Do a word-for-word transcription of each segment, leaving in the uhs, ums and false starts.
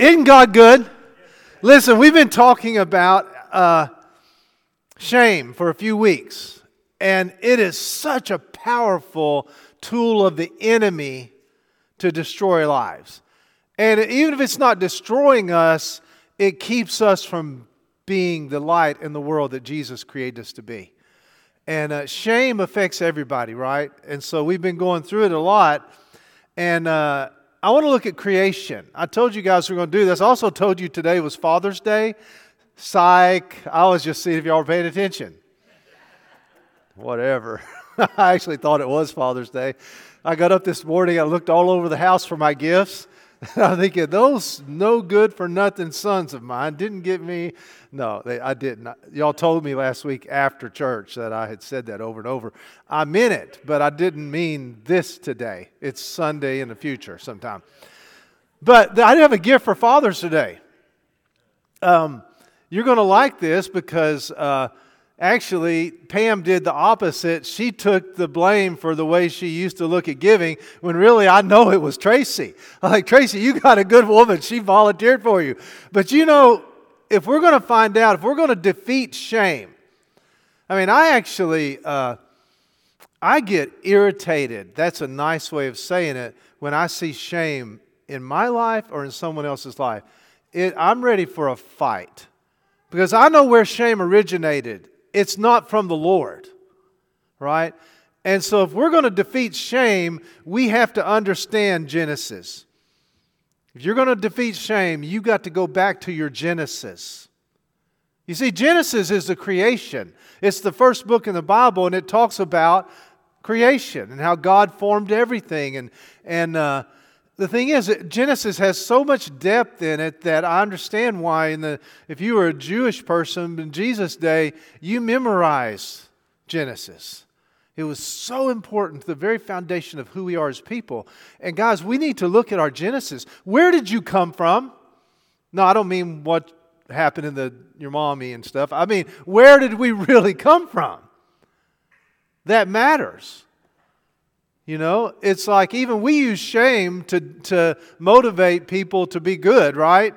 Isn't God good? Listen, we've been talking about uh, shame for a few weeks, and it is such a powerful tool of the enemy to destroy lives. And even if it's not destroying us, it keeps us from being the light in the world that Jesus created us to be. And uh, shame affects everybody, right? And so we've been going through it a lot. And uh, I want to look at creation. I told you guys we're going to do this. I also told you today was Father's Day. Psych. I was just seeing if y'all were paying attention. Whatever. I actually thought it was Father's Day. I got up this morning. I looked all over the house for my gifts. I'm thinking, those no good for nothing sons of mine didn't get me. No, they, I didn't. Y'all told me last week after church that I had said that over and over. I meant it, but I didn't mean this today. It's Sunday in the future sometime. But I do have a gift for fathers today. Um, you're going to like this because uh, actually Pam did the opposite. She took the blame for the way she used to look at giving when really I know it was Tracy. I'm like, Tracy, you got a good woman. She volunteered for you. But you know, if we're going to find out, if we're going to defeat shame, I mean, I actually, uh, I get irritated. That's a nice way of saying it. When I see shame in my life or in someone else's life, it, I'm ready for a fight because I know where shame originated. It's not from the Lord, right? And so if we're going to defeat shame, we have to understand Genesis. If you're going to defeat shame, you got to go back to your Genesis. You see, Genesis is the creation. It's the first book in the Bible, and it talks about creation and how God formed everything. And, and uh, the thing is, Genesis has so much depth in it that I understand why in the, if you were a Jewish person in Jesus' day, you memorized Genesis. It was so important to the very foundation of who we are as people. And guys, we need to look at our Genesis. Where did you come from? No, I don't mean what happened in the your mommy and stuff. I mean, where did we really come from? That matters. You know, it's like even we use shame to, to motivate people to be good, right?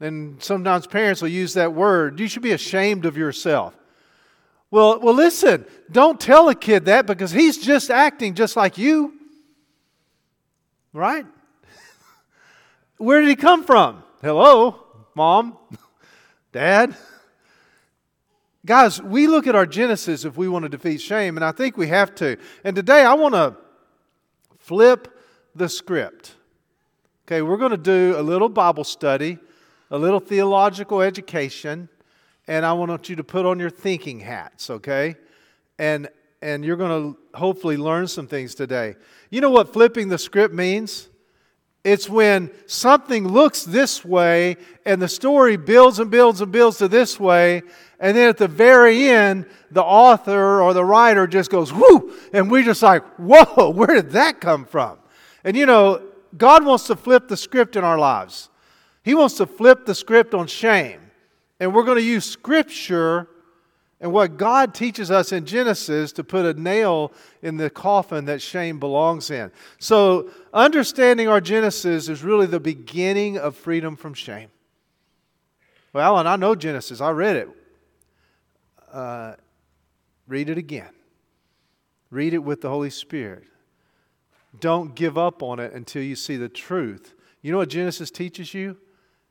And sometimes parents will use that word. You should be ashamed of yourself. Well, well, listen, don't tell a kid that because he's just acting just like you, right? Where did he come from? Hello, mom, dad. Guys, we look at our Genesis if we want to defeat shame, and I think we have to. And today I want to flip the script. Okay, we're going to do a little Bible study, a little theological education, and I want you to put on your thinking hats, okay? And and you're going to hopefully learn some things today. You know what flipping the script means? It's when something looks this way and the story builds and builds and builds to this way, and then at the very end, the author or the writer just goes, whoo, and we're just like, whoa, where did that come from? And you know, God wants to flip the script in our lives. He wants to flip the script on shame. And we're going to use Scripture and what God teaches us in Genesis to put a nail in the coffin that shame belongs in. So understanding our Genesis is really the beginning of freedom from shame. Well, and I know Genesis. I read it. Uh, read it again. Read it with the Holy Spirit. Don't give up on it until you see the truth. You know what Genesis teaches you?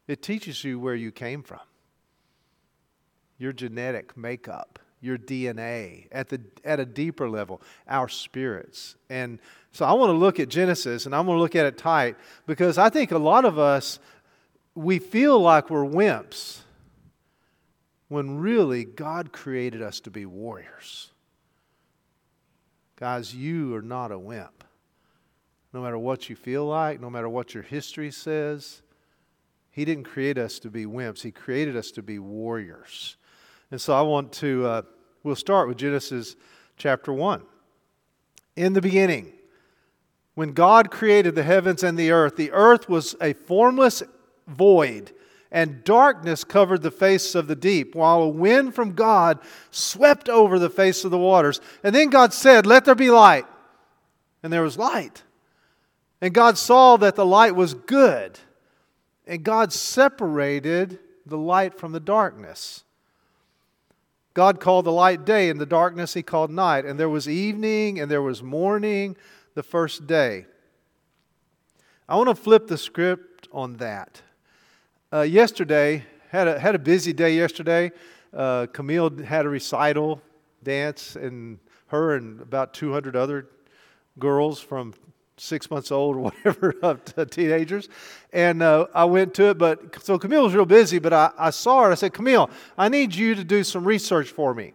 It teaches you where you came from. Your genetic makeup, your D N A, at the at a deeper level, our spirits. And so I want to look at Genesis, and I'm going to look at it tight, because I think a lot of us, we feel like we're wimps, when really God created us to be warriors. Guys, you are not a wimp. No matter what you feel like, no matter what your history says, He didn't create us to be wimps. He created us to be warriors. And so I want to, uh, we'll start with Genesis chapter one. In the beginning, when God created the heavens and the earth, the earth was a formless void, and darkness covered the face of the deep, while a wind from God swept over the face of the waters. And then God said, "Let there be light." And there was light. And God saw that the light was good, And God separated the light from the darkness. God called the light day, and the darkness He called night. And there was evening, and there was morning, the first day. I want to flip the script on that. Uh, yesterday, had a, had a busy day yesterday. Uh, Camille had a recital dance, and her and about two hundred other girls from six months old or whatever up to teenagers. And uh, I went to it, but so Camille was real busy, but I, I saw her. I said, Camille, I need you to do some research for me.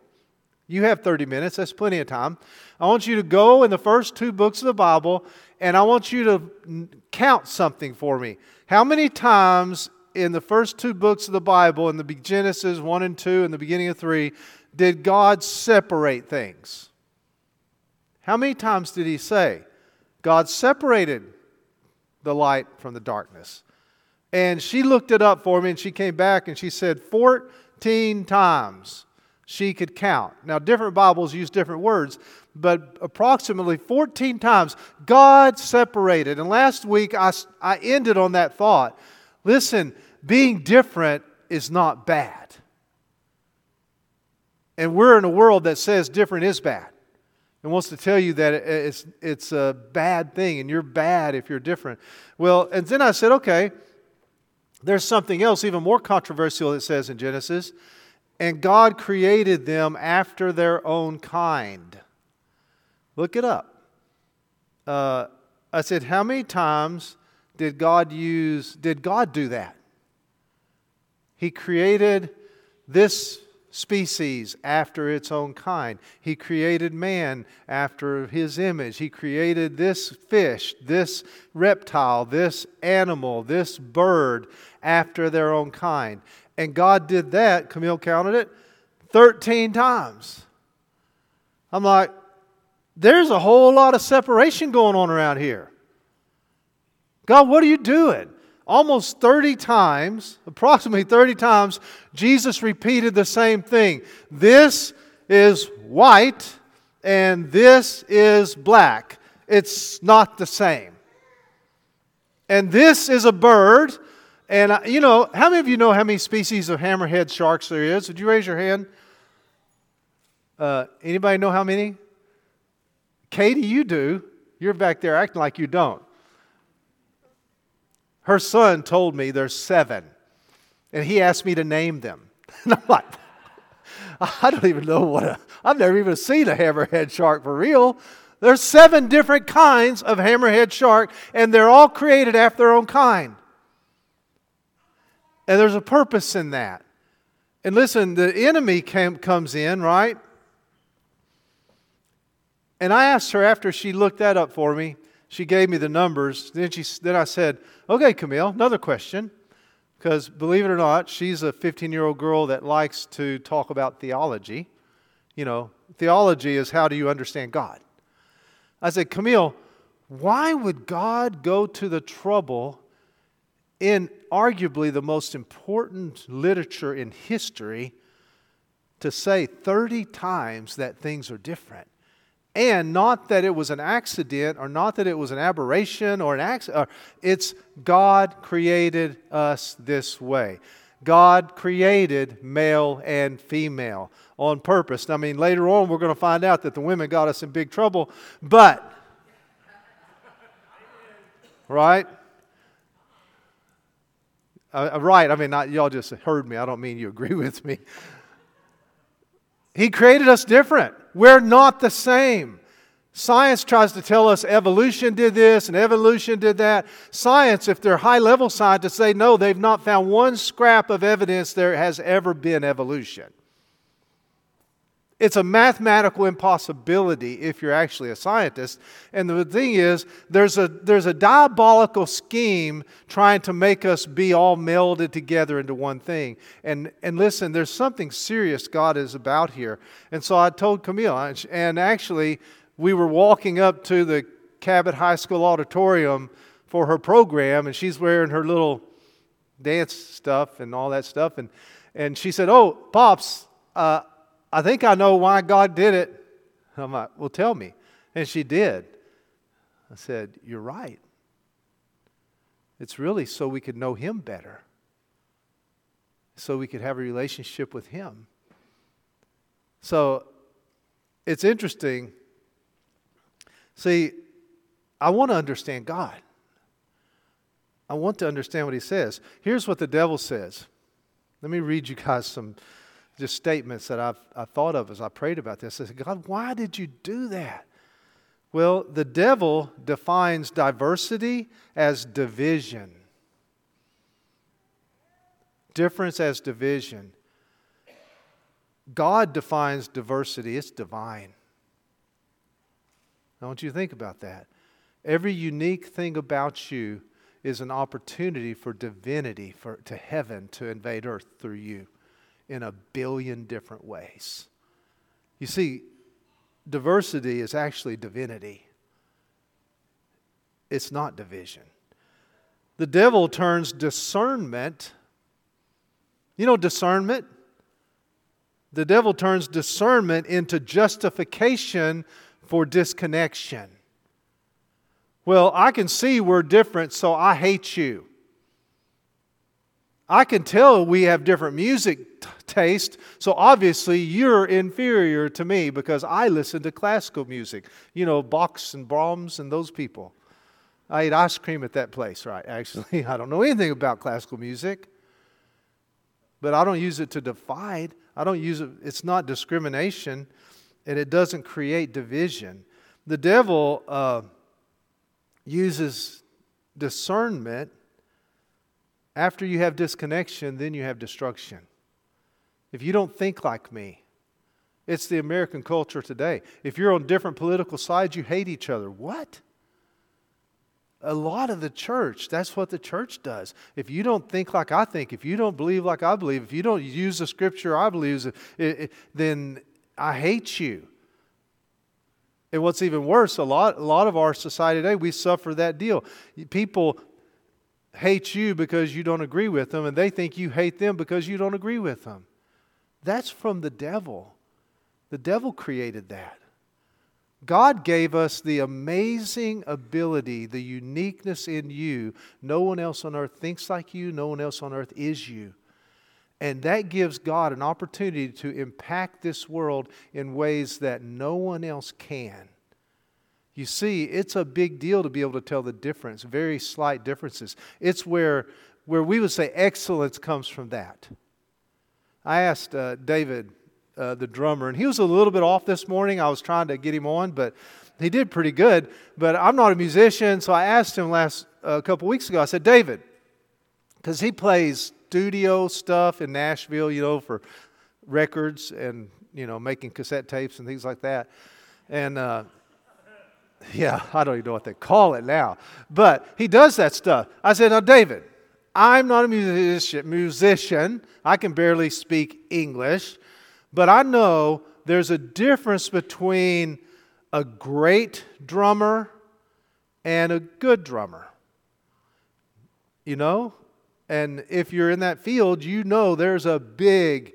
You have thirty minutes. That's plenty of time. I want you to go in the first two books of the Bible, and I want you to count something for me. How many times in the first two books of the Bible, in the Genesis one and two and the beginning of three, did God separate things? How many times did He say? God separated the light from the darkness. And she looked it up for me, and she came back and she said fourteen times she could count. Now, different Bibles use different words, but approximately fourteen times God separated. And last week I, I ended on that thought. Listen, being different is not bad. And we're in a world that says different is bad. And wants to tell you that it's it's a bad thing, and you're bad if you're different. Well, and then I said, okay, there's something else even more controversial that says in Genesis, and God created them after their own kind. Look it up. Uh, I said, how many times did God use, did God do that? He created this species after its own kind. He created man after His image. He created this fish, this reptile, this animal, this bird after their own kind. And God did that, Camille counted it, thirteen times. I'm like, there's a whole lot of separation going on around here. God, what are you doing? Almost thirty times, approximately thirty times, Jesus repeated the same thing. This is white and this is black. It's not the same. And this is a bird. And, you know, how many of you know how many species of hammerhead sharks there is? Would you raise your hand? Uh, anybody know how many? Katie, you do. You're back there acting like you don't. Her son told me there's seven, and he asked me to name them. And I'm like, I don't even know what a, I've never even seen a hammerhead shark for real. There's seven different kinds of hammerhead shark, and they're all created after their own kind. And there's a purpose in that. And listen, the enemy came, comes in, right? And I asked her after she looked that up for me. She gave me the numbers. Then she, then I said, okay, Camille, another question. Because believe it or not, she's a fifteen-year-old girl that likes to talk about theology. You know, theology is how do you understand God. I said, Camille, why would God go to the trouble in arguably the most important literature in history to say thirty times that things are different? And not that it was an accident, or not that it was an aberration, or an accident. It's God created us this way. God created male and female on purpose. I mean, later on we're going to find out that the women got us in big trouble, but, right? Uh, right, I mean, not y'all just heard me. I don't mean you agree with me. He created us different. We're not the same. Science tries to tell us evolution did this and evolution did that. Science, if they're high-level scientists, they know they've not found one scrap of evidence there has ever been evolution. It's a mathematical impossibility if you're actually a scientist. And the thing is, there's a, there's a diabolical scheme trying to make us be all melded together into one thing. And and listen, there's something serious God is about here. And so I told Camille, and actually we were walking up to the Cabot High School Auditorium for her program, and she's wearing her little dance stuff and all that stuff. And, and she said, oh, Pops, uh, I think I know why God did it. I'm like, well, tell me. And she did. I said, you're right. It's really so we could know Him better, so we could have a relationship with Him. So it's interesting. See, I want to understand God. I want to understand what He says. Here's what the devil says. Let me read you guys some just statements that I've I thought of as I prayed about this. I said, God, why did you do that? Well, the devil defines diversity as division. Difference as division. God defines diversity. It's divine. I want you to think about that. Every unique thing about you is an opportunity for divinity, for to heaven to invade earth through you in a billion different ways. You see, diversity is actually divinity. It's not division. The devil turns discernment. You know discernment? The devil turns discernment into justification for disconnection. Well, I can see we're different, so I hate you. I can tell we have different music t- taste, so obviously you're inferior to me because I listen to classical music. You know, Bach and Brahms and those people. I ate ice cream at that place, right? Actually, I don't know anything about classical music. But I don't use it to divide. I don't use it. It's not discrimination, and it doesn't create division. The devil uh, uses discernment. After you have disconnection, then you have destruction. If you don't think like me, it's the American culture today. If you're on different political sides, you hate each other. What? A lot of the church, that's what the church does. If you don't think like I think, if you don't believe like I believe, if you don't use the scripture I believe, it, it, then I hate you. And what's even worse, a lot, a lot of our society today, we suffer that deal. People hate you because you don't agree with them, and they think you hate them because you don't agree with them. That's from the devil. The devil created that. God gave us the amazing ability, the uniqueness in you. No one else on earth thinks like you. No one else on earth is you. And that gives God an opportunity to impact this world in ways that no one else can. You see, it's a big deal to be able to tell the difference, very slight differences. It's where, where we would say excellence comes from that. I asked uh, David, uh, the drummer, and he was a little bit off this morning. I was trying to get him on, but he did pretty good. But I'm not a musician, so I asked him last uh, a couple weeks ago. I said, David, because he plays studio stuff in Nashville, you know, for records and, you know, making cassette tapes and things like that. And, uh, yeah, I don't even know what they call it now. But he does that stuff. I said, now, David, I'm not a musician. musician. I can barely speak English. But I know there's a difference between a great drummer and a good drummer. You know? And if you're in that field, you know there's a big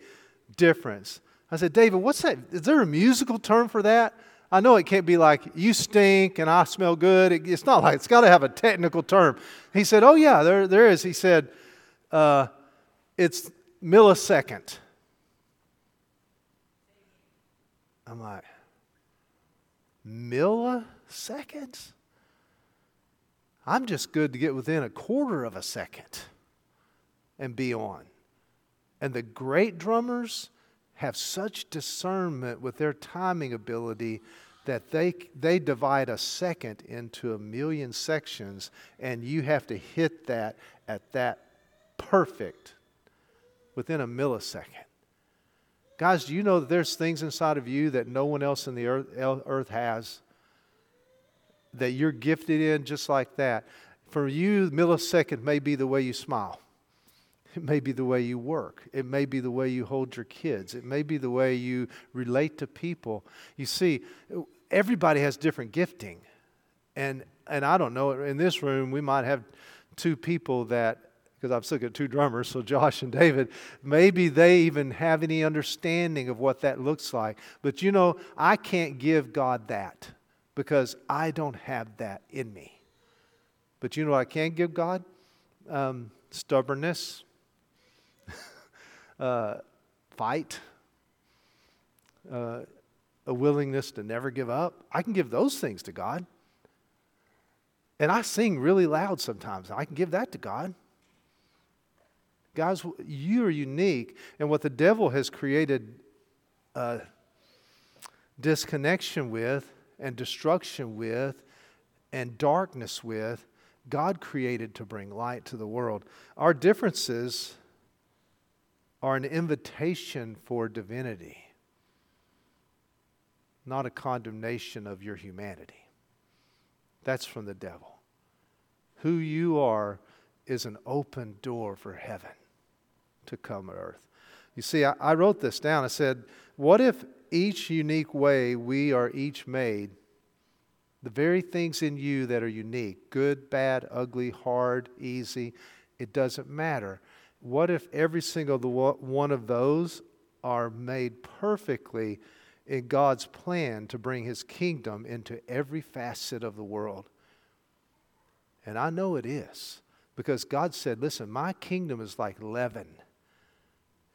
difference. I said, David, what's that? Is there a musical term for that? I know it can't be like, you stink and I smell good. It's not like, it's got to have a technical term. He said, oh yeah, there, there is. He said, uh, it's millisecond. I'm like, milliseconds? I'm just good to get within a quarter of a second and be on. And the great drummers have such discernment with their timing ability that they they divide a second into a million sections, and you have to hit that at that perfect within a millisecond. Guys, do you know that there's things inside of you that no one else in the earth, earth has, that you're gifted in just like that? For you, millisecond may be the way you smile. It may be the way you work. It may be the way you hold your kids. It may be the way you relate to people. You see, everybody has different gifting. And and I don't know, in this room, we might have two people that, because I've still got two drummers, so Josh and David, maybe they even have any understanding of what that looks like. But you know, I can't give God that because I don't have that in me. But you know what I can give God? um, stubbornness, uh, fight, uh, a willingness to never give up. I can give those things to God. And I sing really loud sometimes. I can give that to God. Guys, you are unique. And what the devil has created uh, disconnection with and destruction with and darkness with, God created to bring light to the world. Our differences are an invitation for divinity, not a condemnation of your humanity. That's from the devil. Who you are is an open door for heaven to come to earth. You see, I, I wrote this down. I said, what if each unique way we are each made, the very things in you that are unique, good, bad, ugly, hard, easy, it doesn't matter. What if every single one of those are made perfectly in God's plan to bring His kingdom into every facet of the world? And I know it is, because God said, listen, my kingdom is like leaven.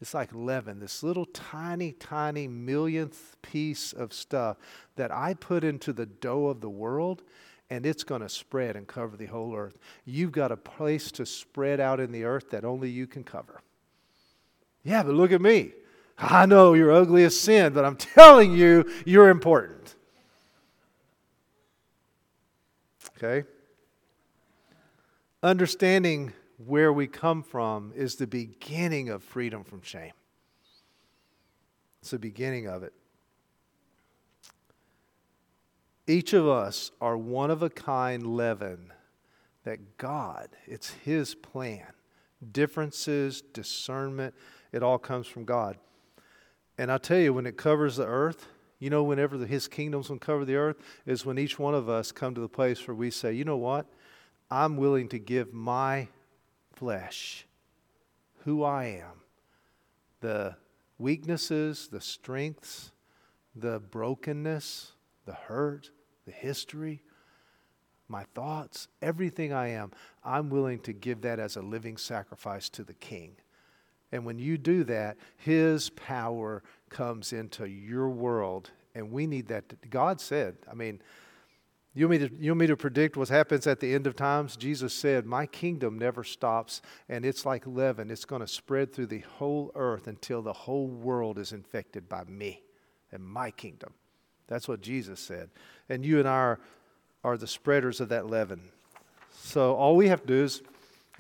It's like leaven, this little tiny, tiny millionth piece of stuff that I put into the dough of the world, and it's going to spread and cover the whole earth. You've got a place to spread out in the earth that only you can cover. Yeah, but look at me. I know you're ugly as sin, but I'm telling you, you're important. Okay? Understanding where we come from is the beginning of freedom from shame. It's the beginning of it. Each of us are one of a kind leaven that God, it's His plan. Differences, discernment, it all comes from God. And I tell you, when it covers the earth, you know, whenever the, His kingdom's going to cover the earth, is when each one of us come to the place where we say, you know what? I'm willing to give my flesh, who I am, the weaknesses, the strengths, the brokenness, the hurt, the history, my thoughts, everything I am, I'm willing to give that as a living sacrifice to the King. And when you do that, His power comes into your world. And we need that. To, God said, I mean, you want, me to, you want me to predict what happens at the end of times? Jesus said, my kingdom never stops, and it's like leaven. It's going to spread through the whole earth until the whole world is infected by me and my kingdom. That's what Jesus said. And you and I are, are the spreaders of that leaven. So all we have to do is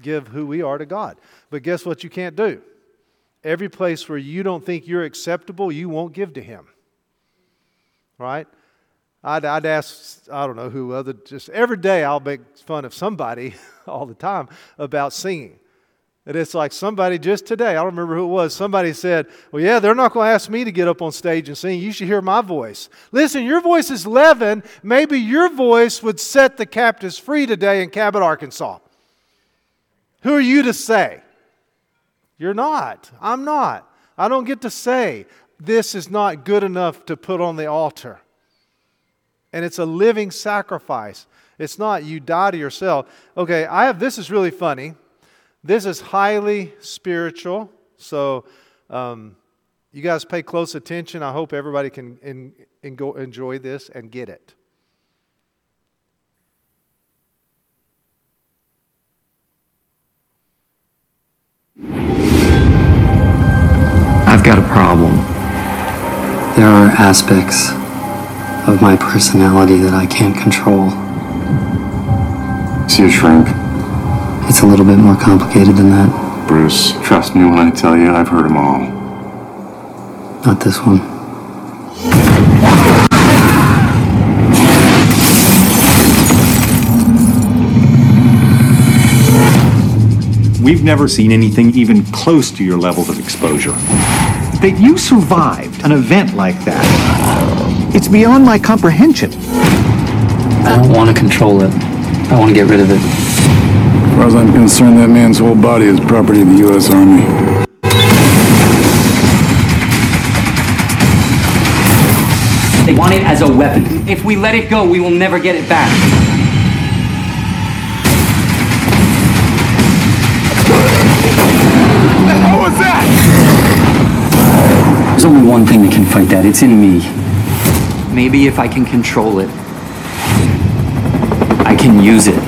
give who we are to God. But guess what you can't do? Every place where you don't think you're acceptable, you won't give to Him. Right? I'd, I'd ask, I don't know who other, just every day I'll make fun of somebody all the time about singing. And it's like somebody just today, I don't remember who it was, somebody said, well, yeah, they're not going to ask me to get up on stage and sing. You should hear my voice. Listen, your voice is leaven. Maybe your voice would set the captives free today in Cabot, Arkansas. Who are you to say? You're not. I'm not. I don't get to say this is not good enough to put on the altar. And it's a living sacrifice. It's not you die to yourself. Okay, I have this is really funny. This is highly spiritual. So um, you guys pay close attention. I hope everybody can in, in go, enjoy this and get it. I've got a problem. There are aspects of my personality that I can't control. See a shrink? It's a little bit more complicated than that. Bruce, trust me when I tell you, I've heard them all. Not this one. We've never seen anything even close to your levels of exposure. That you survived an event like that, it's beyond my comprehension. I don't want to control it. I want to get rid of it. As far as I'm concerned, that man's whole body is property of the U S Army. They want it as a weapon. If we let it go, we will never get it back. There's only one thing that can fight that. It's in me. Maybe if I can control it, I can use it.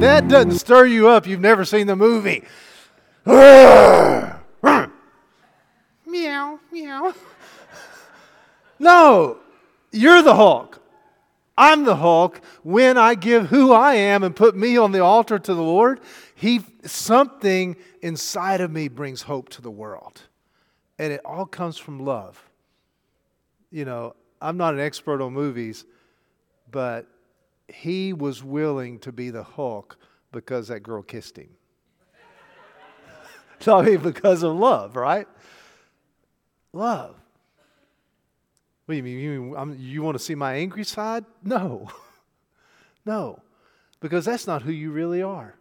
That doesn't stir you up. You've never seen the movie. Meow, meow. No, you're the Hulk. I'm the Hulk. When I give who I am and put me on the altar to the Lord, He something inside of me brings hope to the world. And it all comes from love. You know, I'm not an expert on movies, but He was willing to be the Hulk because that girl kissed him. So, I mean, because of love, right? Love. What do you mean? You, I'm, you want to see my angry side? No. No. Because that's not who you really are.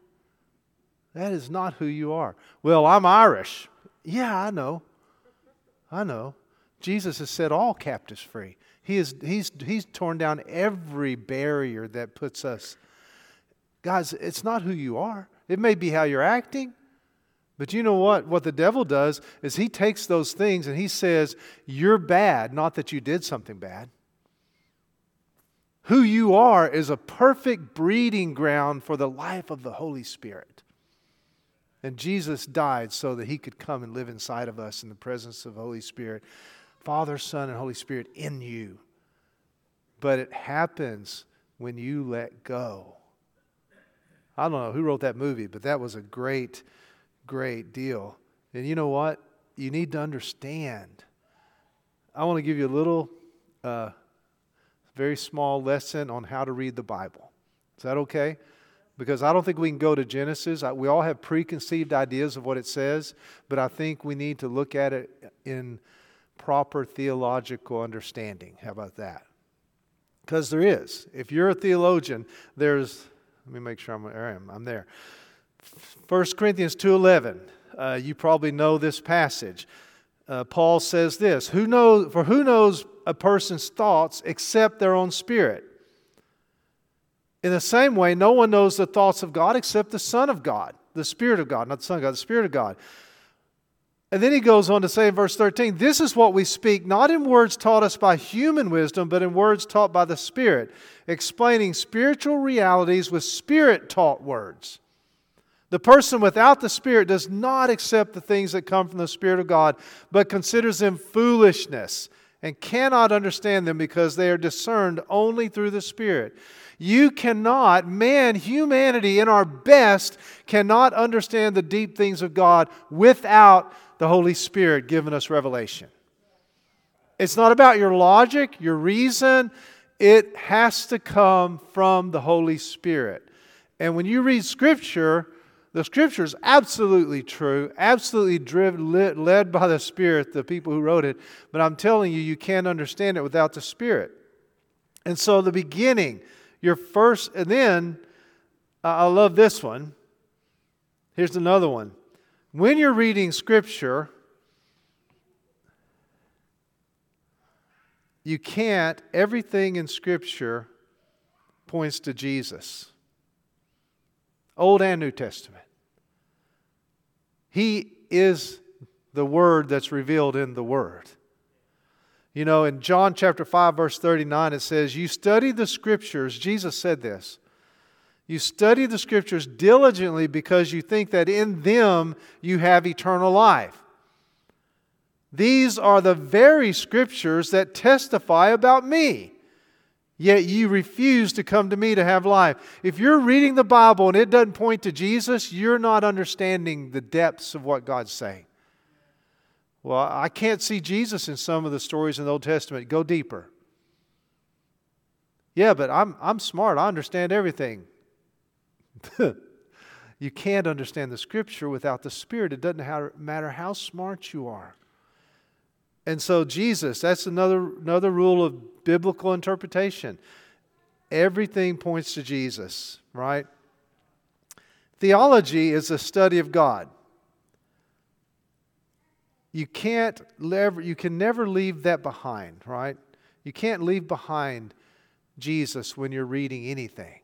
That is not who you are. Well, I'm Irish. Yeah, I know. I know. Jesus has set all captives free. He is, he's, he's torn down every barrier that puts us. Guys, it's not who you are. It may be how you're acting. But you know what? What the devil does is he takes those things and he says, you're bad, not that you did something bad. Who you are is a perfect breeding ground for the life of the Holy Spirit. And Jesus died so that He could come and live inside of us in the presence of the Holy Spirit. Father, Son, and Holy Spirit in you. But it happens when you let go. I don't know who wrote that movie, but that was a great, great deal. And you know what? You need to understand. I want to give you a little, uh, very small lesson on how to read the Bible. Is that okay? Because I don't think we can go to Genesis. I, we all have preconceived ideas of what it says, but I think we need to look at it in proper theological understanding. How about that? Because there is. If you're a theologian, there's, let me make sure I'm where I am. I'm there. First Corinthians two eleven. Uh, you probably know this passage. Uh, Paul says this, "Who knows? For who knows a person's thoughts except their own spirit? In the same way, no one knows the thoughts of God except the Son of God, the Spirit of God, not the Son of God, the Spirit of God." And then he goes on to say in verse thirteen, "This is what we speak, not in words taught us by human wisdom, but in words taught by the Spirit, explaining spiritual realities with Spirit-taught words. The person without the Spirit does not accept the things that come from the Spirit of God, but considers them foolishness and cannot understand them because they are discerned only through the Spirit." You cannot, man, humanity in our best cannot understand the deep things of God without the Holy Spirit giving us revelation. It's not about your logic, your reason. It has to come from the Holy Spirit. And when you read Scripture, the Scripture is absolutely true, absolutely driven, led by the Spirit, the people who wrote it. But I'm telling you, you can't understand it without the Spirit. And so the beginning, your first, and then, uh, I love this one. Here's another one. When you're reading Scripture, you can't, everything in Scripture points to Jesus. Old and New Testament. He is the Word that's revealed in the Word. You know, in John chapter five, verse thirty-nine, it says, "You study the Scriptures," Jesus said this, "you study the Scriptures diligently because you think that in them you have eternal life. These are the very Scriptures that testify about me, yet you refuse to come to me to have life." If you're reading the Bible and it doesn't point to Jesus, you're not understanding the depths of what God's saying. Well, I can't see Jesus in some of the stories in the Old Testament. Go deeper. Yeah, but I'm I'm smart. I understand everything. You can't understand the Scripture without the Spirit. It doesn't matter how smart you are. And so Jesus, that's another another rule of biblical interpretation. Everything points to Jesus, right? Theology is a study of God. You can't lever, you can never leave that behind, right? You can't leave behind Jesus when you're reading anything.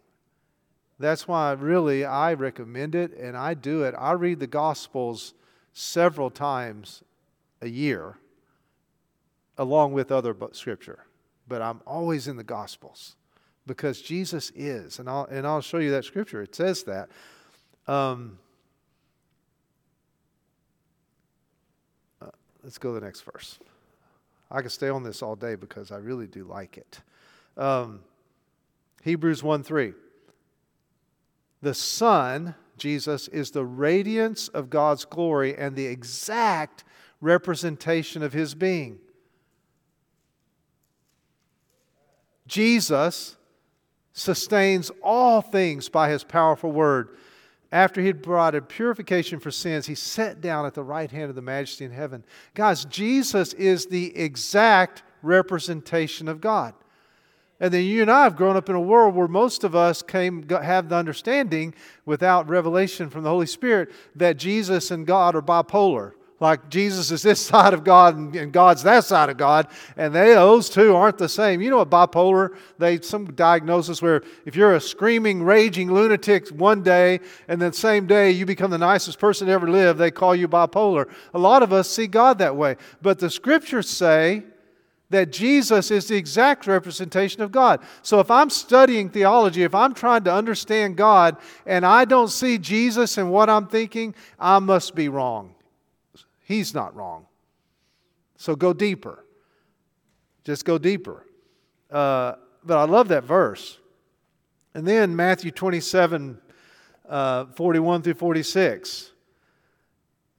That's why really I recommend it and I do it. I read the Gospels several times a year along with other Scripture. But I'm always in the Gospels because Jesus is. And I'll, and I'll show you that Scripture. It says that. Um, uh, let's go to the next verse. I can stay on this all day because I really do like it. Um, Hebrews one three. The Son, Jesus, is the radiance of God's glory and the exact representation of His being. Jesus sustains all things by His powerful word. After He had brought a purification for sins, He sat down at the right hand of the Majesty in heaven. Guys, Jesus is the exact representation of God. And then you and I have grown up in a world where most of us came have the understanding without revelation from the Holy Spirit that Jesus and God are bipolar. Like Jesus is this side of God and God's that side of God. And they, those two aren't the same. You know what bipolar, they some diagnosis where if you're a screaming, raging lunatic one day and then same day you become the nicest person to ever live, they call you bipolar. A lot of us see God that way. But the Scriptures say that Jesus is the exact representation of God. So if I'm studying theology, if I'm trying to understand God, and I don't see Jesus in what I'm thinking, I must be wrong. He's not wrong. So go deeper. Just go deeper. Uh, but I love that verse. And then Matthew twenty-seven, uh, forty-one through forty-six.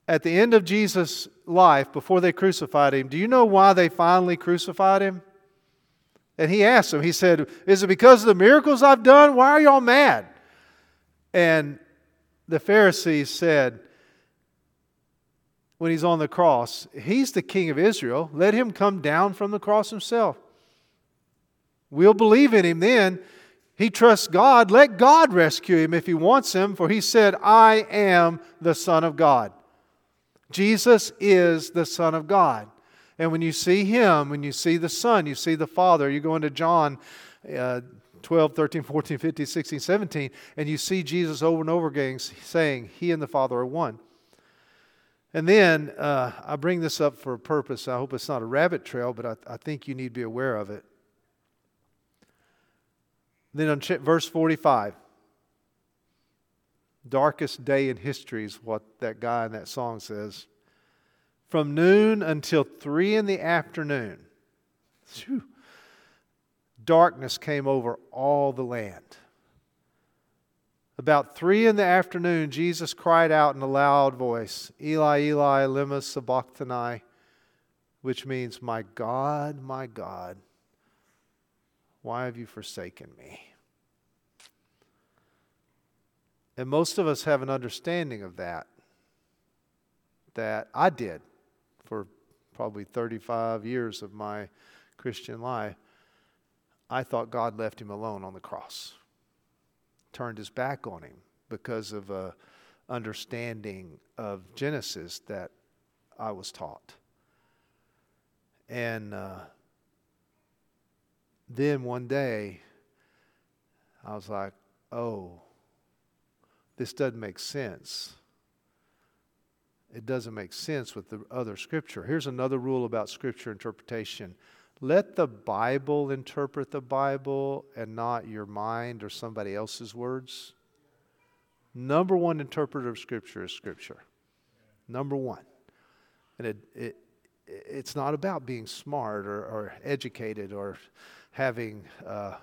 At the end of Jesus' life, before they crucified Him, do you know why they finally crucified Him? And He asked them, He said, is it because of the miracles I've done? Why are y'all mad? And the Pharisees said, when He's on the cross, He's the King of Israel. Let Him come down from the cross Himself. We'll believe in Him then. He trusts God. Let God rescue Him if He wants Him, for He said, I am the Son of God. Jesus is the Son of God. And when you see Him, when you see the Son, you see the Father. You go into John uh, twelve, thirteen, fourteen, fifteen, sixteen, seventeen, and you see Jesus over and over again saying, He and the Father are one. And then, uh, I bring this up for a purpose. I hope it's not a rabbit trail, but I, I think you need to be aware of it. Then on ch- verse forty-five. Darkest day in history is what that guy in that song says. From noon until three in the afternoon, whew, darkness came over all the land. About three in the afternoon, Jesus cried out in a loud voice, Eli, Eli, lema sabachthani, which means, my God, my God, why have you forsaken me? And most of us have an understanding of that, that I did for probably thirty-five years of my Christian life. I thought God left Him alone on the cross, turned His back on Him because of an understanding of Genesis that I was taught. And uh, then one day, I was like, oh, this doesn't make sense. It doesn't make sense with the other Scripture. Here's another rule about Scripture interpretation. Let the Bible interpret the Bible and not your mind or somebody else's words. Number one interpreter of Scripture is Scripture. Number one. And it, it it's not about being smart or, or educated or having... Uh,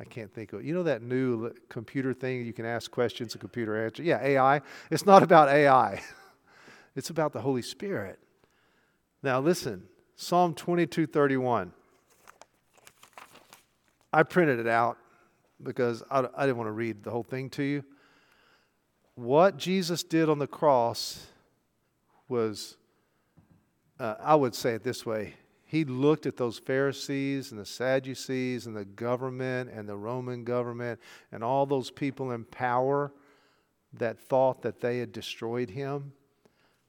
I can't think of it. You know that new computer thing you can ask questions, a computer answer? Yeah, A I. It's not about A I. It's about the Holy Spirit. Now listen, Psalm twenty-two thirty-one. I printed it out because I, I didn't want to read the whole thing to you. What Jesus did on the cross was, uh, I would say it this way. He looked at those Pharisees and the Sadducees and the government and the Roman government and all those people in power that thought that they had destroyed him.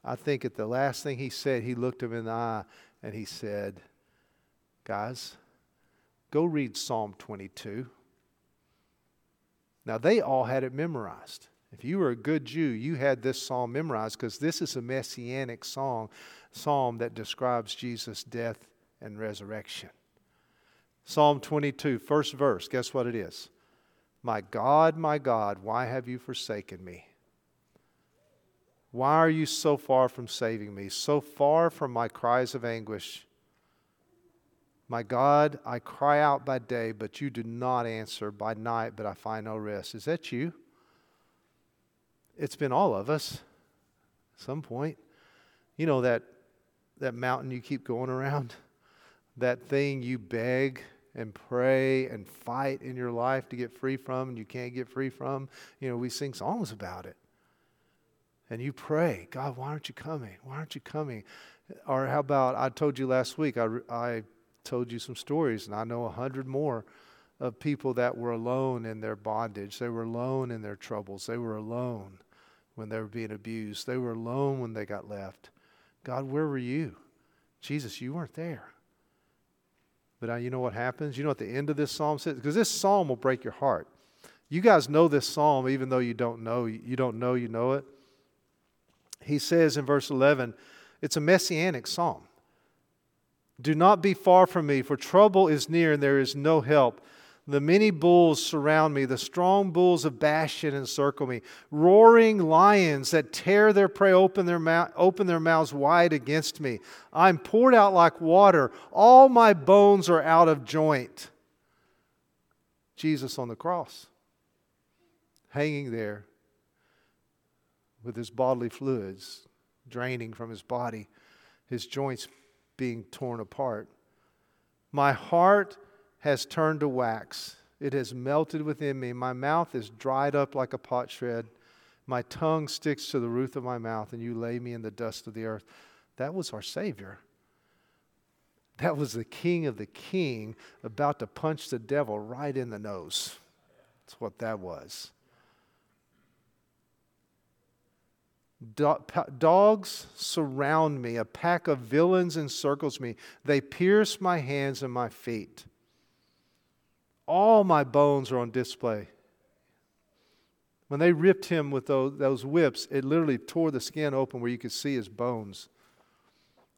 I think at the last thing he said, he looked him in the eye and he said, guys, go read Psalm twenty-two. Now, they all had it memorized. If you were a good Jew, you had this psalm memorized because this is a messianic song, psalm that describes Jesus' death and resurrection. Psalm twenty-two, first verse, guess what it is? My God, my God, why have you forsaken me? Why are you so far from saving me, so far from my cries of anguish? My God, I cry out by day, but you do not answer. By night, but I find no rest. Is that you? It's been all of us at some point. You know that that mountain you keep going around? That thing you beg and pray and fight in your life to get free from and you can't get free from? You know, we sing songs about it. And you pray, God, why aren't you coming? Why aren't you coming? Or how about, I told you last week, I, I told you some stories, and I know a hundred more of people that were alone in their bondage. They were alone in their troubles. They were alone when they were being abused. They were alone when they got left. God, where were you? Jesus, you weren't there. But now you know what happens? You know what the end of this psalm says? Because this psalm will break your heart. You guys know this psalm, even though you don't know, you don't know you know it. He says in verse eleven, it's a messianic psalm. Do not be far from me, for trouble is near and there is no help. The many bulls surround me, the strong bulls of Bashan encircle me. Roaring lions that tear their prey open their, mouth, open their mouths wide against me. I'm poured out like water. All my bones are out of joint. Jesus on the cross, hanging there with his bodily fluids draining from his body, his joints being torn apart. My heart has turned to wax. It has melted within me. My mouth is dried up like a potsherd. My tongue sticks to the roof of my mouth, and you lay me in the dust of the earth. That was our Savior. That was the King of the King about to punch the devil right in the nose. That's what that was. Dogs surround me. A pack of villains encircles me. They pierce my hands and my feet. All my bones are on display. When they ripped him with those, those whips, it literally tore the skin open where you could see his bones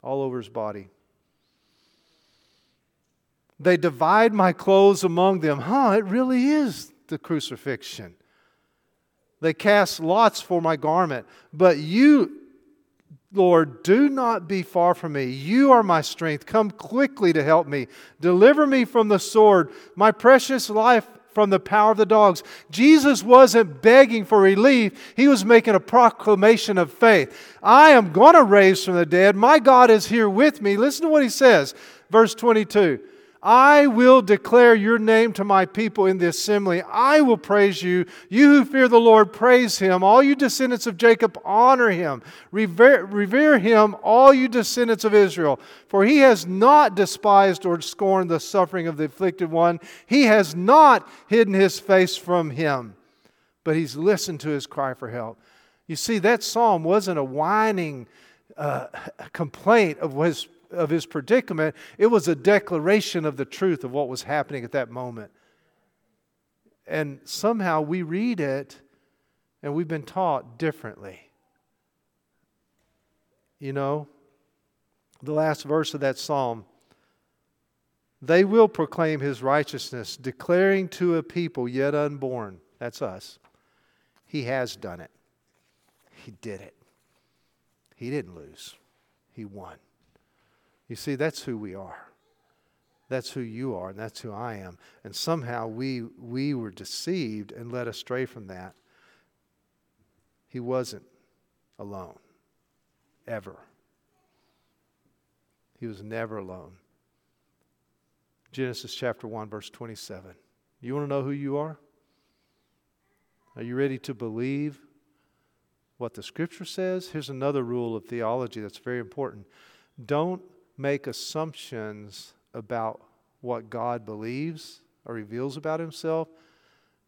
all over his body. They divide my clothes among them. Huh, it really is the crucifixion. They cast lots for my garment. But you, Lord, do not be far from me. You are my strength. Come quickly to help me. Deliver me from the sword, my precious life from the power of the dogs. Jesus wasn't begging for relief. He was making a proclamation of faith. I am going to raise from the dead. My God is here with me. Listen to what he says. Verse twenty-two. I will declare your name to my people in the assembly. I will praise you. You who fear the Lord, praise him. All you descendants of Jacob, honor him. Revere, revere him, all you descendants of Israel. For he has not despised or scorned the suffering of the afflicted one. He has not hidden his face from him. But he's listened to his cry for help. You see, that psalm wasn't a whining uh, complaint of his of his predicament. It was a declaration of the truth of what was happening at that moment. And somehow we read it and we've been taught differently. You know, the last verse of that psalm, they will proclaim his righteousness, declaring to a people yet unborn, that's us, he has done it. He did it. He didn't lose. He won. You see, that's who we are. That's who you are, and that's who I am. And somehow we we were deceived and led astray from that. He wasn't alone. ever. He was never alone. Genesis chapter one, verse twenty-seven. You want to know who you are? Are you ready to believe what the Scripture says? Here's another rule of theology that's very important. Don't make assumptions about what God believes or reveals about Himself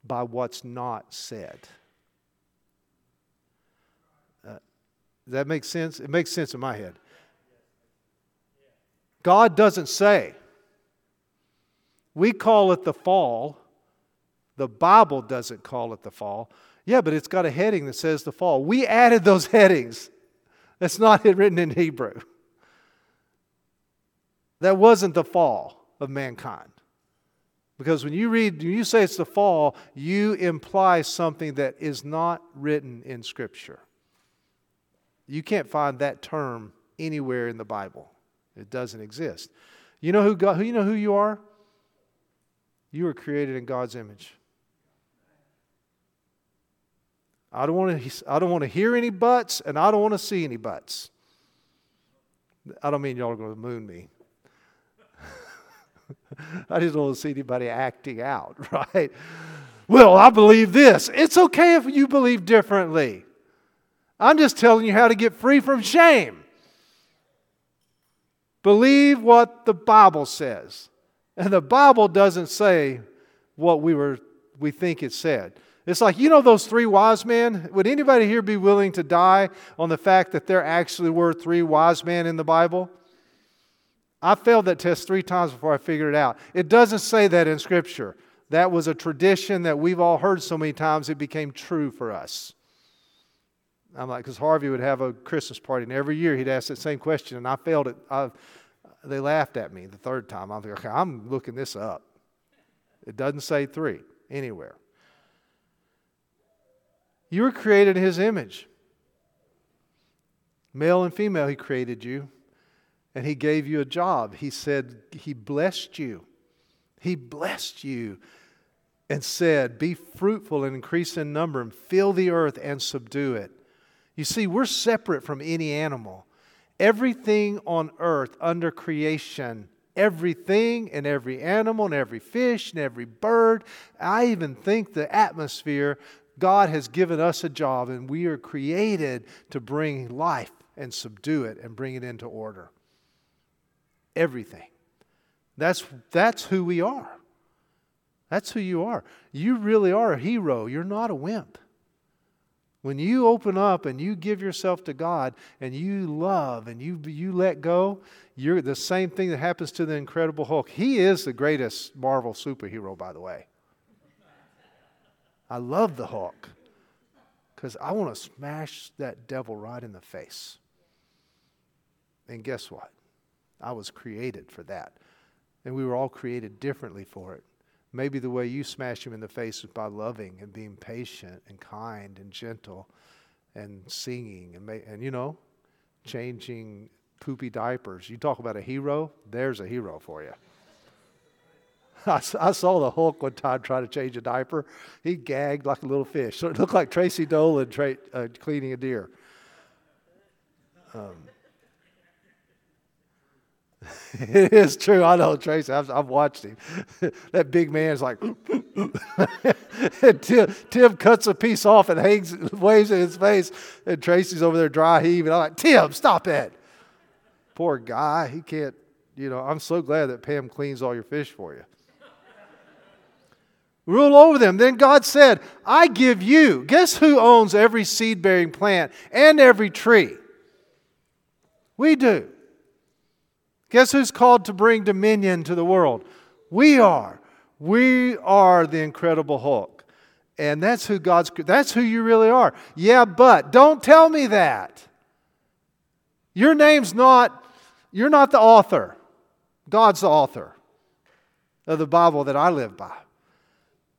by what's not said. Uh, that makes sense? It makes sense in my head. God doesn't say. We call it the fall. The Bible doesn't call it the fall. Yeah, but it's got a heading that says the fall. We added those headings. That's not written in Hebrew. That wasn't the fall of mankind. Because when you read, when you say it's the fall, you imply something that is not written in Scripture. You can't find that term anywhere in the Bible. It doesn't exist. You know who God, you know who you are? You were created in God's image. I don't want to I don't want to hear any buts, and I don't want to see any buts. I don't mean y'all are going to moon me. I just don't want to see anybody acting out, right? Well, I believe this. It's okay if you believe differently. I'm just telling you how to get free from shame. Believe what the Bible says. And the Bible doesn't say what we were we think it said. It's like, you know those three wise men? Would anybody here be willing to die on the fact that there actually were three wise men in the Bible? I failed that test three times before I figured it out. It doesn't say that in Scripture. That was a tradition that we've all heard so many times it became true for us. I'm like, because Harvey would have a Christmas party, and every year he'd ask that same question, and I failed it. I, they laughed at me the third time. I'm like, okay, I'm looking this up. It doesn't say three anywhere. You were created in His image. Male and female, He created you, and He gave you a job. He said, He blessed you. He blessed you and said, be fruitful and increase in number and fill the earth and subdue it. You see, we're separate from any animal. Everything on earth under creation, everything and every animal and every fish and every bird, I even think the atmosphere, God has given us a job, and we are created to bring life and subdue it and bring it into order. Everything. That's, that's who we are. That's who you are. You really are a hero. You're not a wimp. When you open up and you give yourself to God and you love and you you let go, you're the same thing that happens to the Incredible Hulk. He is the greatest Marvel superhero, by the way. I love the Hulk because I want to smash that devil right in the face. And guess what? I was created for that. And we were all created differently for it. Maybe the way you smash him in the face is by loving and being patient and kind and gentle and singing and, and you know, changing poopy diapers. You talk about a hero, there's a hero for you. I, I saw the Hulk one time try to change a diaper. He gagged like a little fish. So it looked like Tracy Dolan tra- uh, cleaning a deer. Um, It is true. I know, Tracy. I've, I've watched him. That big man's like, and Tim, Tim cuts a piece off and hangs, waves in his face, and Tracy's over there dry heaving. I'm like, Tim, stop that. Poor guy. He can't, you know, I'm so glad that Pam cleans all your fish for you. Rule over them. Then God said, I give you. Guess who owns every seed-bearing plant and every tree? We do. Guess who's called to bring dominion to the world? We are. We are the Incredible Hulk. And that's who God's, that's who you really are. Yeah, but don't tell me that. Your name's not, you're not the author. God's the author of the Bible that I live by.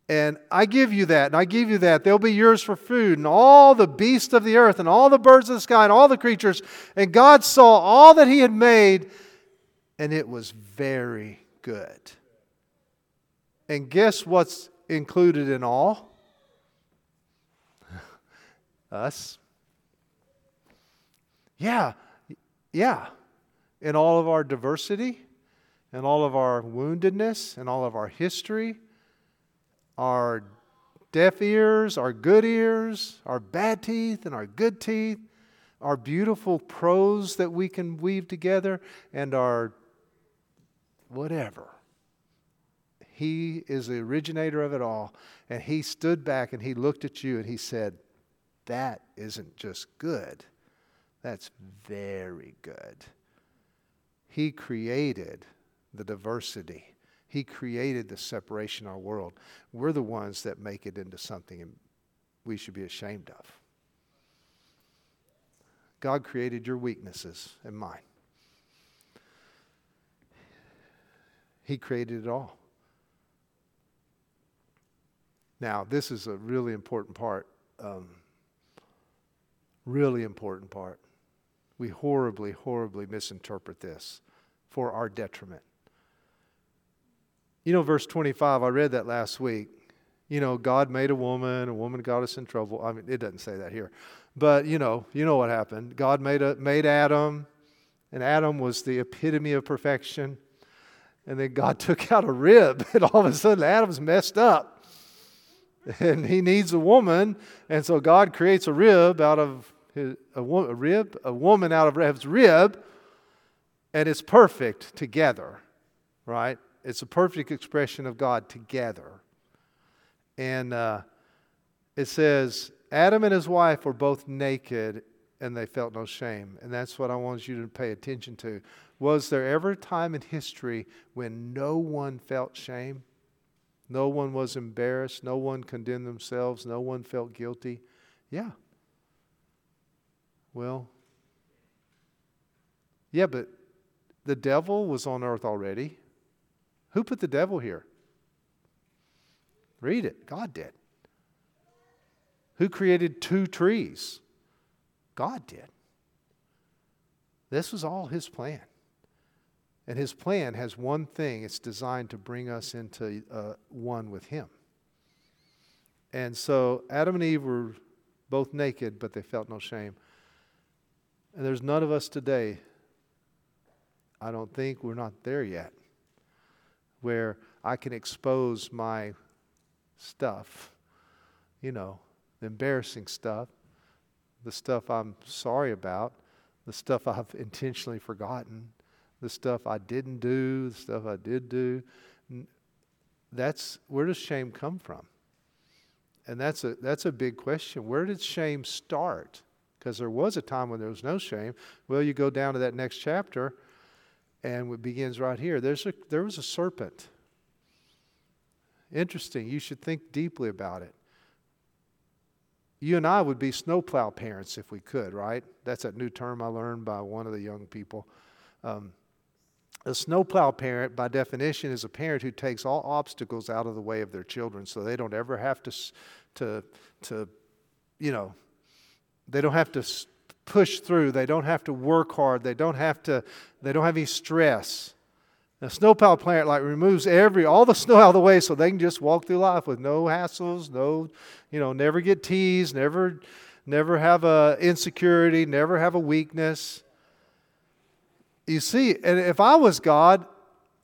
And I give you that, and I give you that. They'll be yours for food, and all the beasts of the earth, and all the birds of the sky, and all the creatures. And God saw all that He had made, and it was very good. And guess what's included in all? Us. Yeah, yeah, in all of our diversity, in all of our woundedness, in all of our history, our deaf ears, our good ears, our bad teeth and our good teeth, our beautiful prose that we can weave together, and our whatever. He is the originator of it all. And he stood back and he looked at you and he said, that isn't just good. That's very good. He created the diversity. He created the separation in our world. We're the ones that make it into something we should be ashamed of. God created your weaknesses and mine. He created it all. Now, this is a really important part. Um, really important part. We horribly, horribly misinterpret this for our detriment. You know, verse twenty-five, I read that last week. You know, God made a woman, a woman got us in trouble. I mean, it doesn't say that here. But, you know, you know what happened. God made a, made Adam, and Adam was the epitome of perfection. And then God took out a rib, and all of a sudden Adam's messed up. And he needs a woman, and so God creates a rib out of his, a, a rib, a woman out of his rib, and it's perfect together, right? It's a perfect expression of God together. And uh, it says, Adam and his wife were both naked and they felt no shame. And that's what I want you to pay attention to. Was there ever a time in history when no one felt shame? No one was embarrassed. No one condemned themselves. No one felt guilty. Yeah. Well, yeah, but the devil was on earth already. Who put the devil here? Read it. God did. Who created two trees? God did. This was all his plan. And his plan has one thing. It's designed to bring us into uh, one with him. And so Adam and Eve were both naked, but they felt no shame. And there's none of us today, I don't think, we're not there yet, where I can expose my stuff, you know, the embarrassing stuff, the stuff I'm sorry about, the stuff I've intentionally forgotten, the stuff I didn't do, the stuff I did do. That's, where does shame come from? And that's a that's a big question. Where did shame start? Because there was a time when there was no shame. Well, you go down to that next chapter, and it begins right here. There's a, there was a serpent. Interesting. You should think deeply about it. You and I would be snowplow parents if we could, right? That's a new term I learned by one of the young people. Um, a snowplow parent, by definition, is a parent who takes all obstacles out of the way of their children, so they don't ever have to, to, to, you know, they don't have to push through. They don't have to work hard. They don't have to, they don't have any stress. A snowplow plant like removes every all the snow out of the way so they can just walk through life with no hassles, no, you know, never get teased, never never have a insecurity, never have a weakness. You see, and if I was God,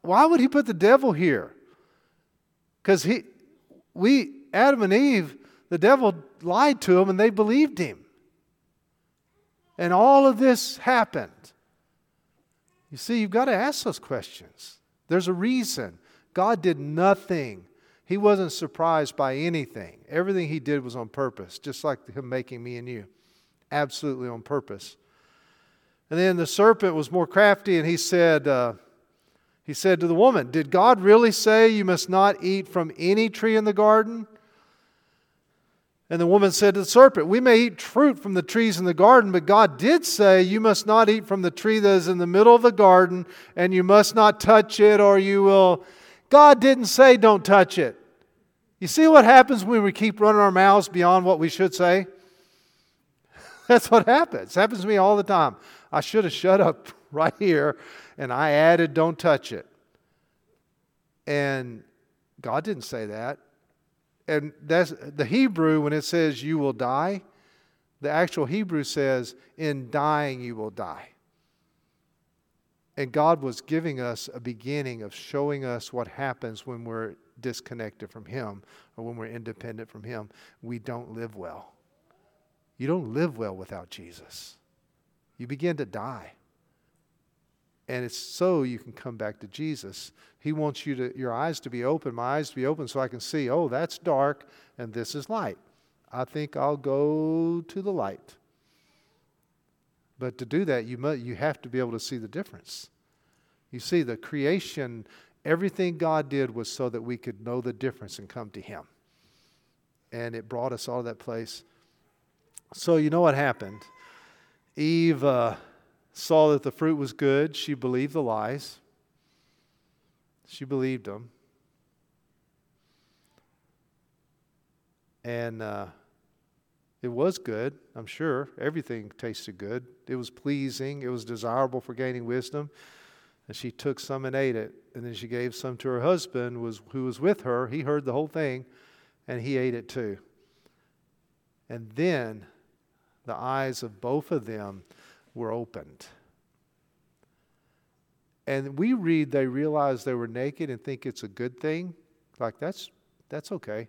why would he put the devil here? Because he we Adam and Eve, the devil lied to them and they believed him. And all of this happened. You see, you've got to ask those questions. There's a reason. God did nothing. He wasn't surprised by anything. Everything he did was on purpose, just like him making me and you. Absolutely on purpose. And then the serpent was more crafty, and he said, uh, he said to the woman, did God really say you must not eat from any tree in the garden? And the woman said to the serpent, we may eat fruit from the trees in the garden, but God did say you must not eat from the tree that is in the middle of the garden, and you must not touch it or you will. God didn't say don't touch it. You see what happens when we keep running our mouths beyond what we should say? That's what happens. It happens to me all the time. I should have shut up right here, and I added don't touch it. And God didn't say that. And that's the Hebrew, when it says you will die, the actual Hebrew says in dying you will die. And God was giving us a beginning of showing us what happens when we're disconnected from Him or when we're independent from Him. We don't live well. You don't live well without Jesus. You begin to die. And it's so you can come back to Jesus. He wants you to your eyes to be open, my eyes to be open so I can see, oh, that's dark and this is light. I think I'll go to the light. But to do that, you must, you have to be able to see the difference. You see, the creation, everything God did was so that we could know the difference and come to Him. And it brought us all to that place. So you know what happened? Eve uh, saw that the fruit was good. She believed the lies. She believed them. And uh, it was good, I'm sure. Everything tasted good. It was pleasing. It was desirable for gaining wisdom. And she took some and ate it. And then she gave some to her husband was, who was with her. He heard the whole thing, and he ate it too. And then the eyes of both of them were opened. And we read they realized they were naked and think it's a good thing. Like, that's that's okay.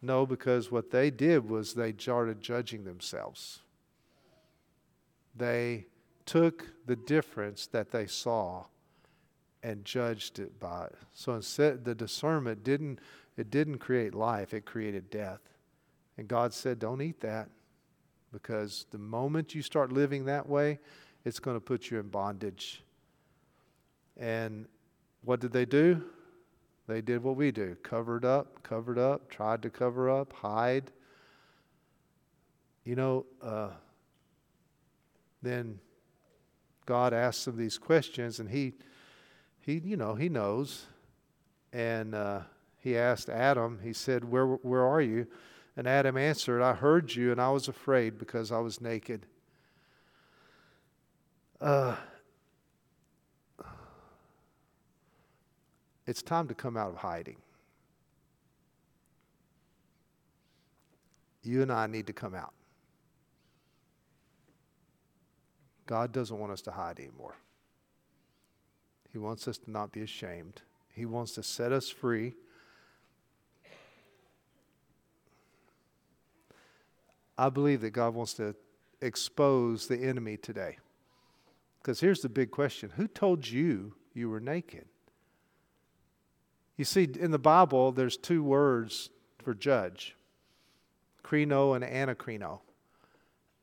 No, because what they did was they started judging themselves. They took the difference that they saw and judged it by it. So instead, the discernment didn't it didn't create life, it created death. And God said, don't eat that, because the moment you start living that way, it's going to put you in bondage. And what did they do? They did what we do. Covered up, covered up, tried to cover up, hide. You know, uh, then God asks them these questions, and he, he, you know, he knows. And uh, he asked Adam, he said, where, where are you? And Adam answered, I heard you and I was afraid because I was naked. Uh, it's time to come out of hiding. You and I need to come out. God doesn't want us to hide anymore. He wants us to not be ashamed. He wants to set us free. I believe that God wants to expose the enemy today. Because here's the big question. Who told you you were naked? You see, in the Bible, there's two words for judge. Kreno and anakreno.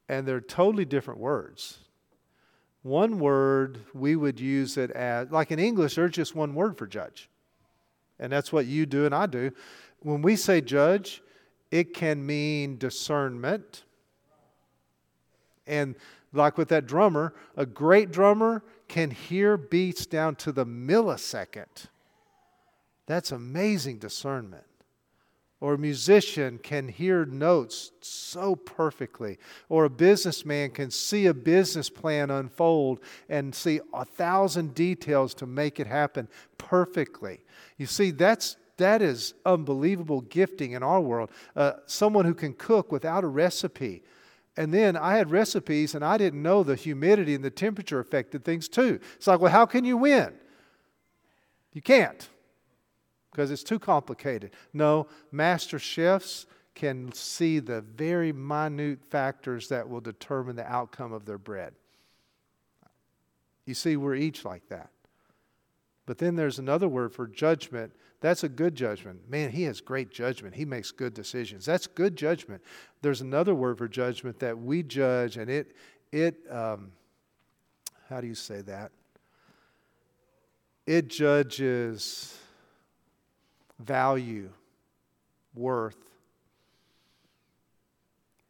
And they're totally different words. One word, we would use it as, like in English, there's just one word for judge. And that's what you do and I do. When we say judge, it can mean discernment. And like with that drummer, a great drummer can hear beats down to the millisecond. That's amazing discernment. Or a musician can hear notes so perfectly. Or a businessman can see a business plan unfold and see a thousand details to make it happen perfectly. You see, that's That is unbelievable gifting in our world. Uh, someone who can cook without a recipe. And then I had recipes and I didn't know the humidity and the temperature affected things too. It's like, well, how can you win? You can't, because it's too complicated. No, master chefs can see the very minute factors that will determine the outcome of their bread. You see, we're each like that. But then there's another word for judgment. That's a good judgment. Man, he has great judgment. He makes good decisions. That's good judgment. There's another word for judgment that we judge, and it, it, um, how do you say that? It judges value, worth.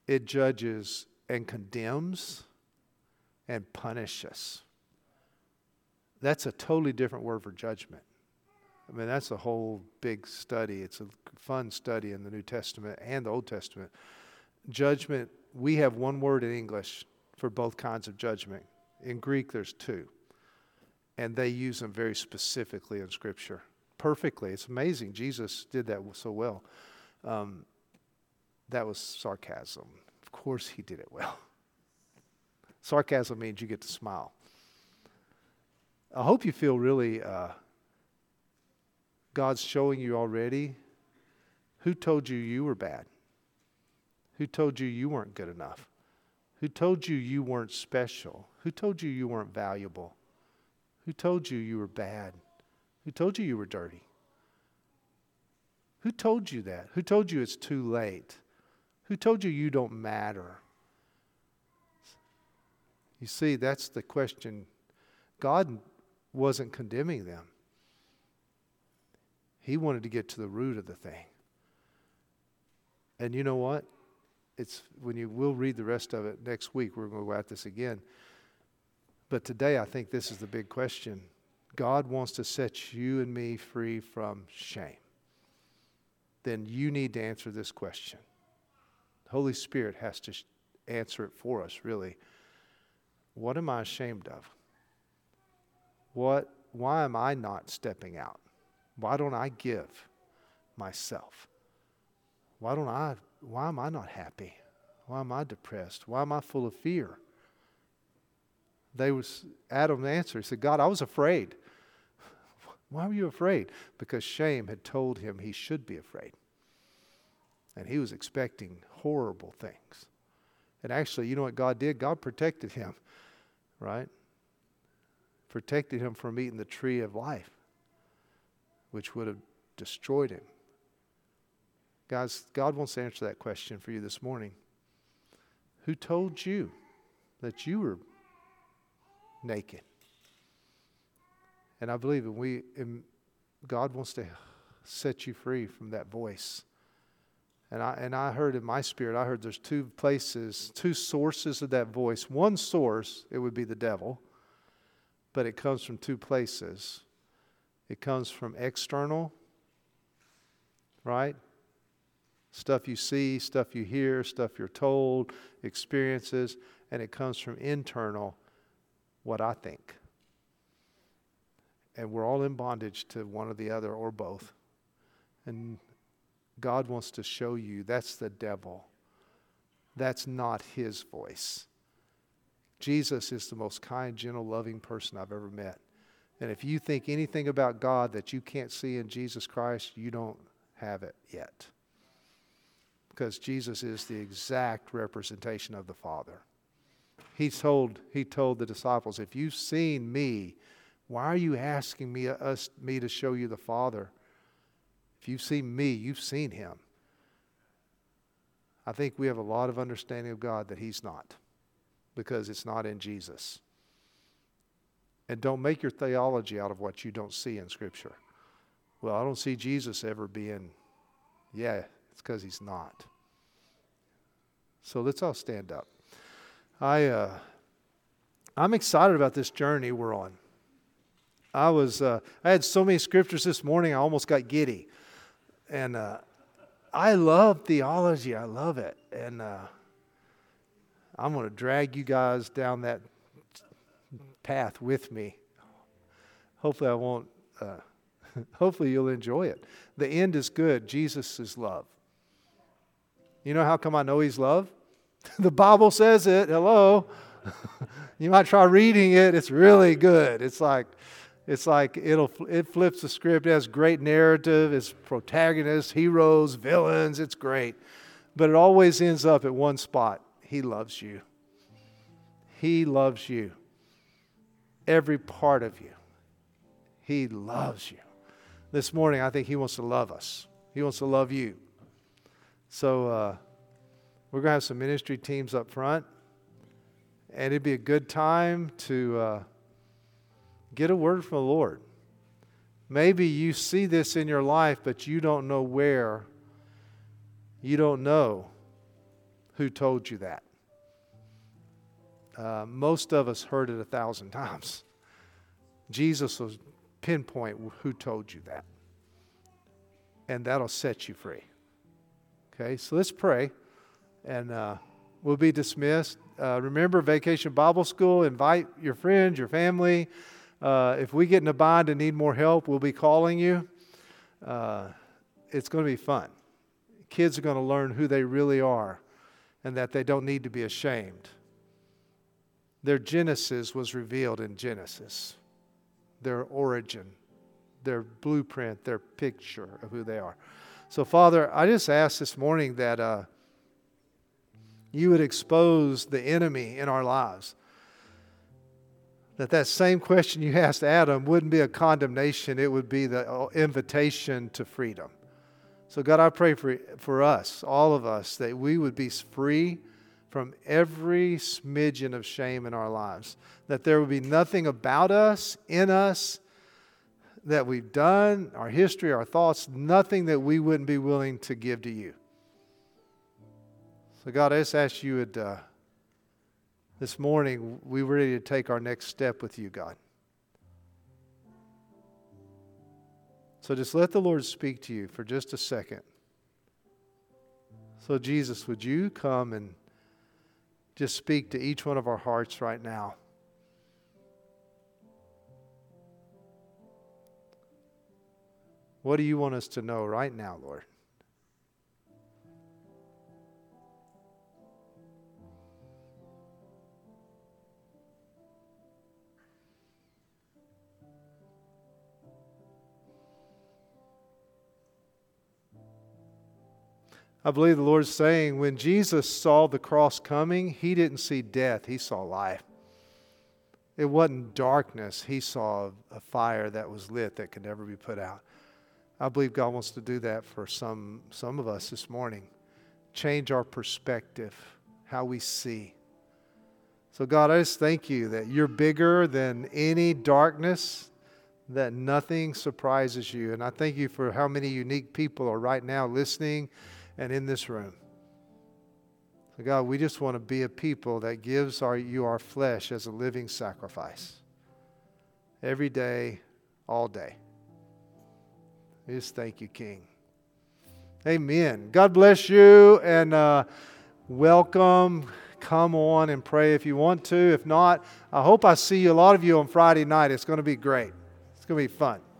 It judges and condemns and punishes. That's a totally different word for judgment. I mean, that's a whole big study. It's a fun study in the New Testament and the Old Testament. Judgment, we have one word in English for both kinds of judgment. In Greek, there's two. And they use them very specifically in Scripture. Perfectly. It's amazing. Jesus did that so well. Um, that was sarcasm. Of course he did it well. Sarcasm means you get to smile. I hope you feel really uh, God's showing you already who told you you were bad, who told you you weren't good enough, who told you you weren't special, who told you you weren't valuable, who told you you were bad, who told you you were dirty. Who told you that? Who told you it's too late? Who told you you don't matter? You see, that's the question. God wasn't condemning them. He wanted to get to the root of the thing. And you know what? It's when you will read the rest of it next week. We're going to go at this again. But today, I think this is the big question. God wants to set you and me free from shame. Then you need to answer this question. The Holy Spirit has to sh- answer it for us, really. What am I ashamed of? What? Why am I not stepping out? Why don't I give myself? Why don't I? Why am I not happy? Why am I depressed? Why am I full of fear? They was Adam answered. He said, "God, I was afraid." Why were you afraid? Because shame had told him he should be afraid. And he was expecting horrible things. And actually, you know what God did? God protected him, right? Protected him from eating the tree of life, which would have destroyed him. Guys, God wants to answer that question for you this morning. Who told you that you were naked? And I believe in we, in God wants to set you free from that voice. And I and I heard in my spirit, I heard there's two places, two sources of that voice. One source, it would be the devil, but it comes from two places. It comes from external, right? Stuff you see, stuff you hear, stuff you're told, experiences, and it comes from internal, what I think. And we're all in bondage to one or the other or both. And God wants to show you that's the devil. That's not his voice. Jesus is the most kind, gentle, loving person I've ever met. And if you think anything about God that you can't see in Jesus Christ, you don't have it yet. Because Jesus is the exact representation of the Father. He told, he told the disciples, if you've seen me, why are you asking me, us, me to show you the Father? If you've seen me, you've seen him. I think we have a lot of understanding of God that he's not, because it's not in Jesus. And don't make your theology out of what you don't see in Scripture. Well, I don't see Jesus ever being, yeah, it's because he's not. So let's all stand up. I, uh, I'm excited about this journey we're on. I was, uh, I had so many scriptures this morning, I almost got giddy. And uh, I love theology. I love it. And uh, I'm going to drag you guys down that path with me. Hopefully I won't, uh, hopefully you'll enjoy it. The end is good. Jesus is love. You know how come I know he's love? The Bible says it. Hello. You might try reading it. It's really good. It's like... It's like it'll it flips the script. It has great narrative. It's protagonists, heroes, villains. It's great. But it always ends up at one spot. He loves you. He loves you. Every part of you. He loves you. This morning, I think he wants to love us. He wants to love you. So uh, we're going to have some ministry teams up front. And it'd be a good time to... Uh, Get a word from the Lord. Maybe you see this in your life, but you don't know where. You don't know who told you that. Uh, most of us heard it a thousand times. Jesus will pinpoint who told you that. And that'll set you free. Okay, so let's pray. And uh, we'll be dismissed. Uh, remember, Vacation Bible School. Invite your friends, your family. Uh, if we get in a bind and need more help, we'll be calling you. Uh, it's going to be fun. Kids are going to learn who they really are and that they don't need to be ashamed. Their Genesis was revealed in Genesis. their origin, their blueprint, their picture of who they are. So, Father, I just ask this morning that uh, you would expose the enemy in our lives. That that same question you asked Adam wouldn't be a condemnation. It would be the invitation to freedom. So, God, I pray for, for us, all of us, that we would be free from every smidgen of shame in our lives. That there would be nothing about us, in us, that we've done, our history, our thoughts, nothing that we wouldn't be willing to give to you. So, God, I just ask you would... Uh, This morning, we were ready to take our next step with you, God. So just let the Lord speak to you for just a second. So Jesus, would you come and just speak to each one of our hearts right now? What do you want us to know right now, Lord? I believe the Lord's saying when Jesus saw the cross coming, he didn't see death, he saw life. It wasn't darkness, he saw a fire that was lit that could never be put out. I believe God wants to do that for some, some of us this morning. Change our perspective, how we see. So God, I just thank you that you're bigger than any darkness, that nothing surprises you. And I thank you for how many unique people are right now listening and in this room. So God, we just want to be a people that gives our, you our flesh as a living sacrifice. Every day, all day. We just thank you, King. Amen. God bless you and uh, welcome. Come on and pray if you want to. If not, I hope I see you, a lot of you on Friday night. It's going to be great. It's going to be fun.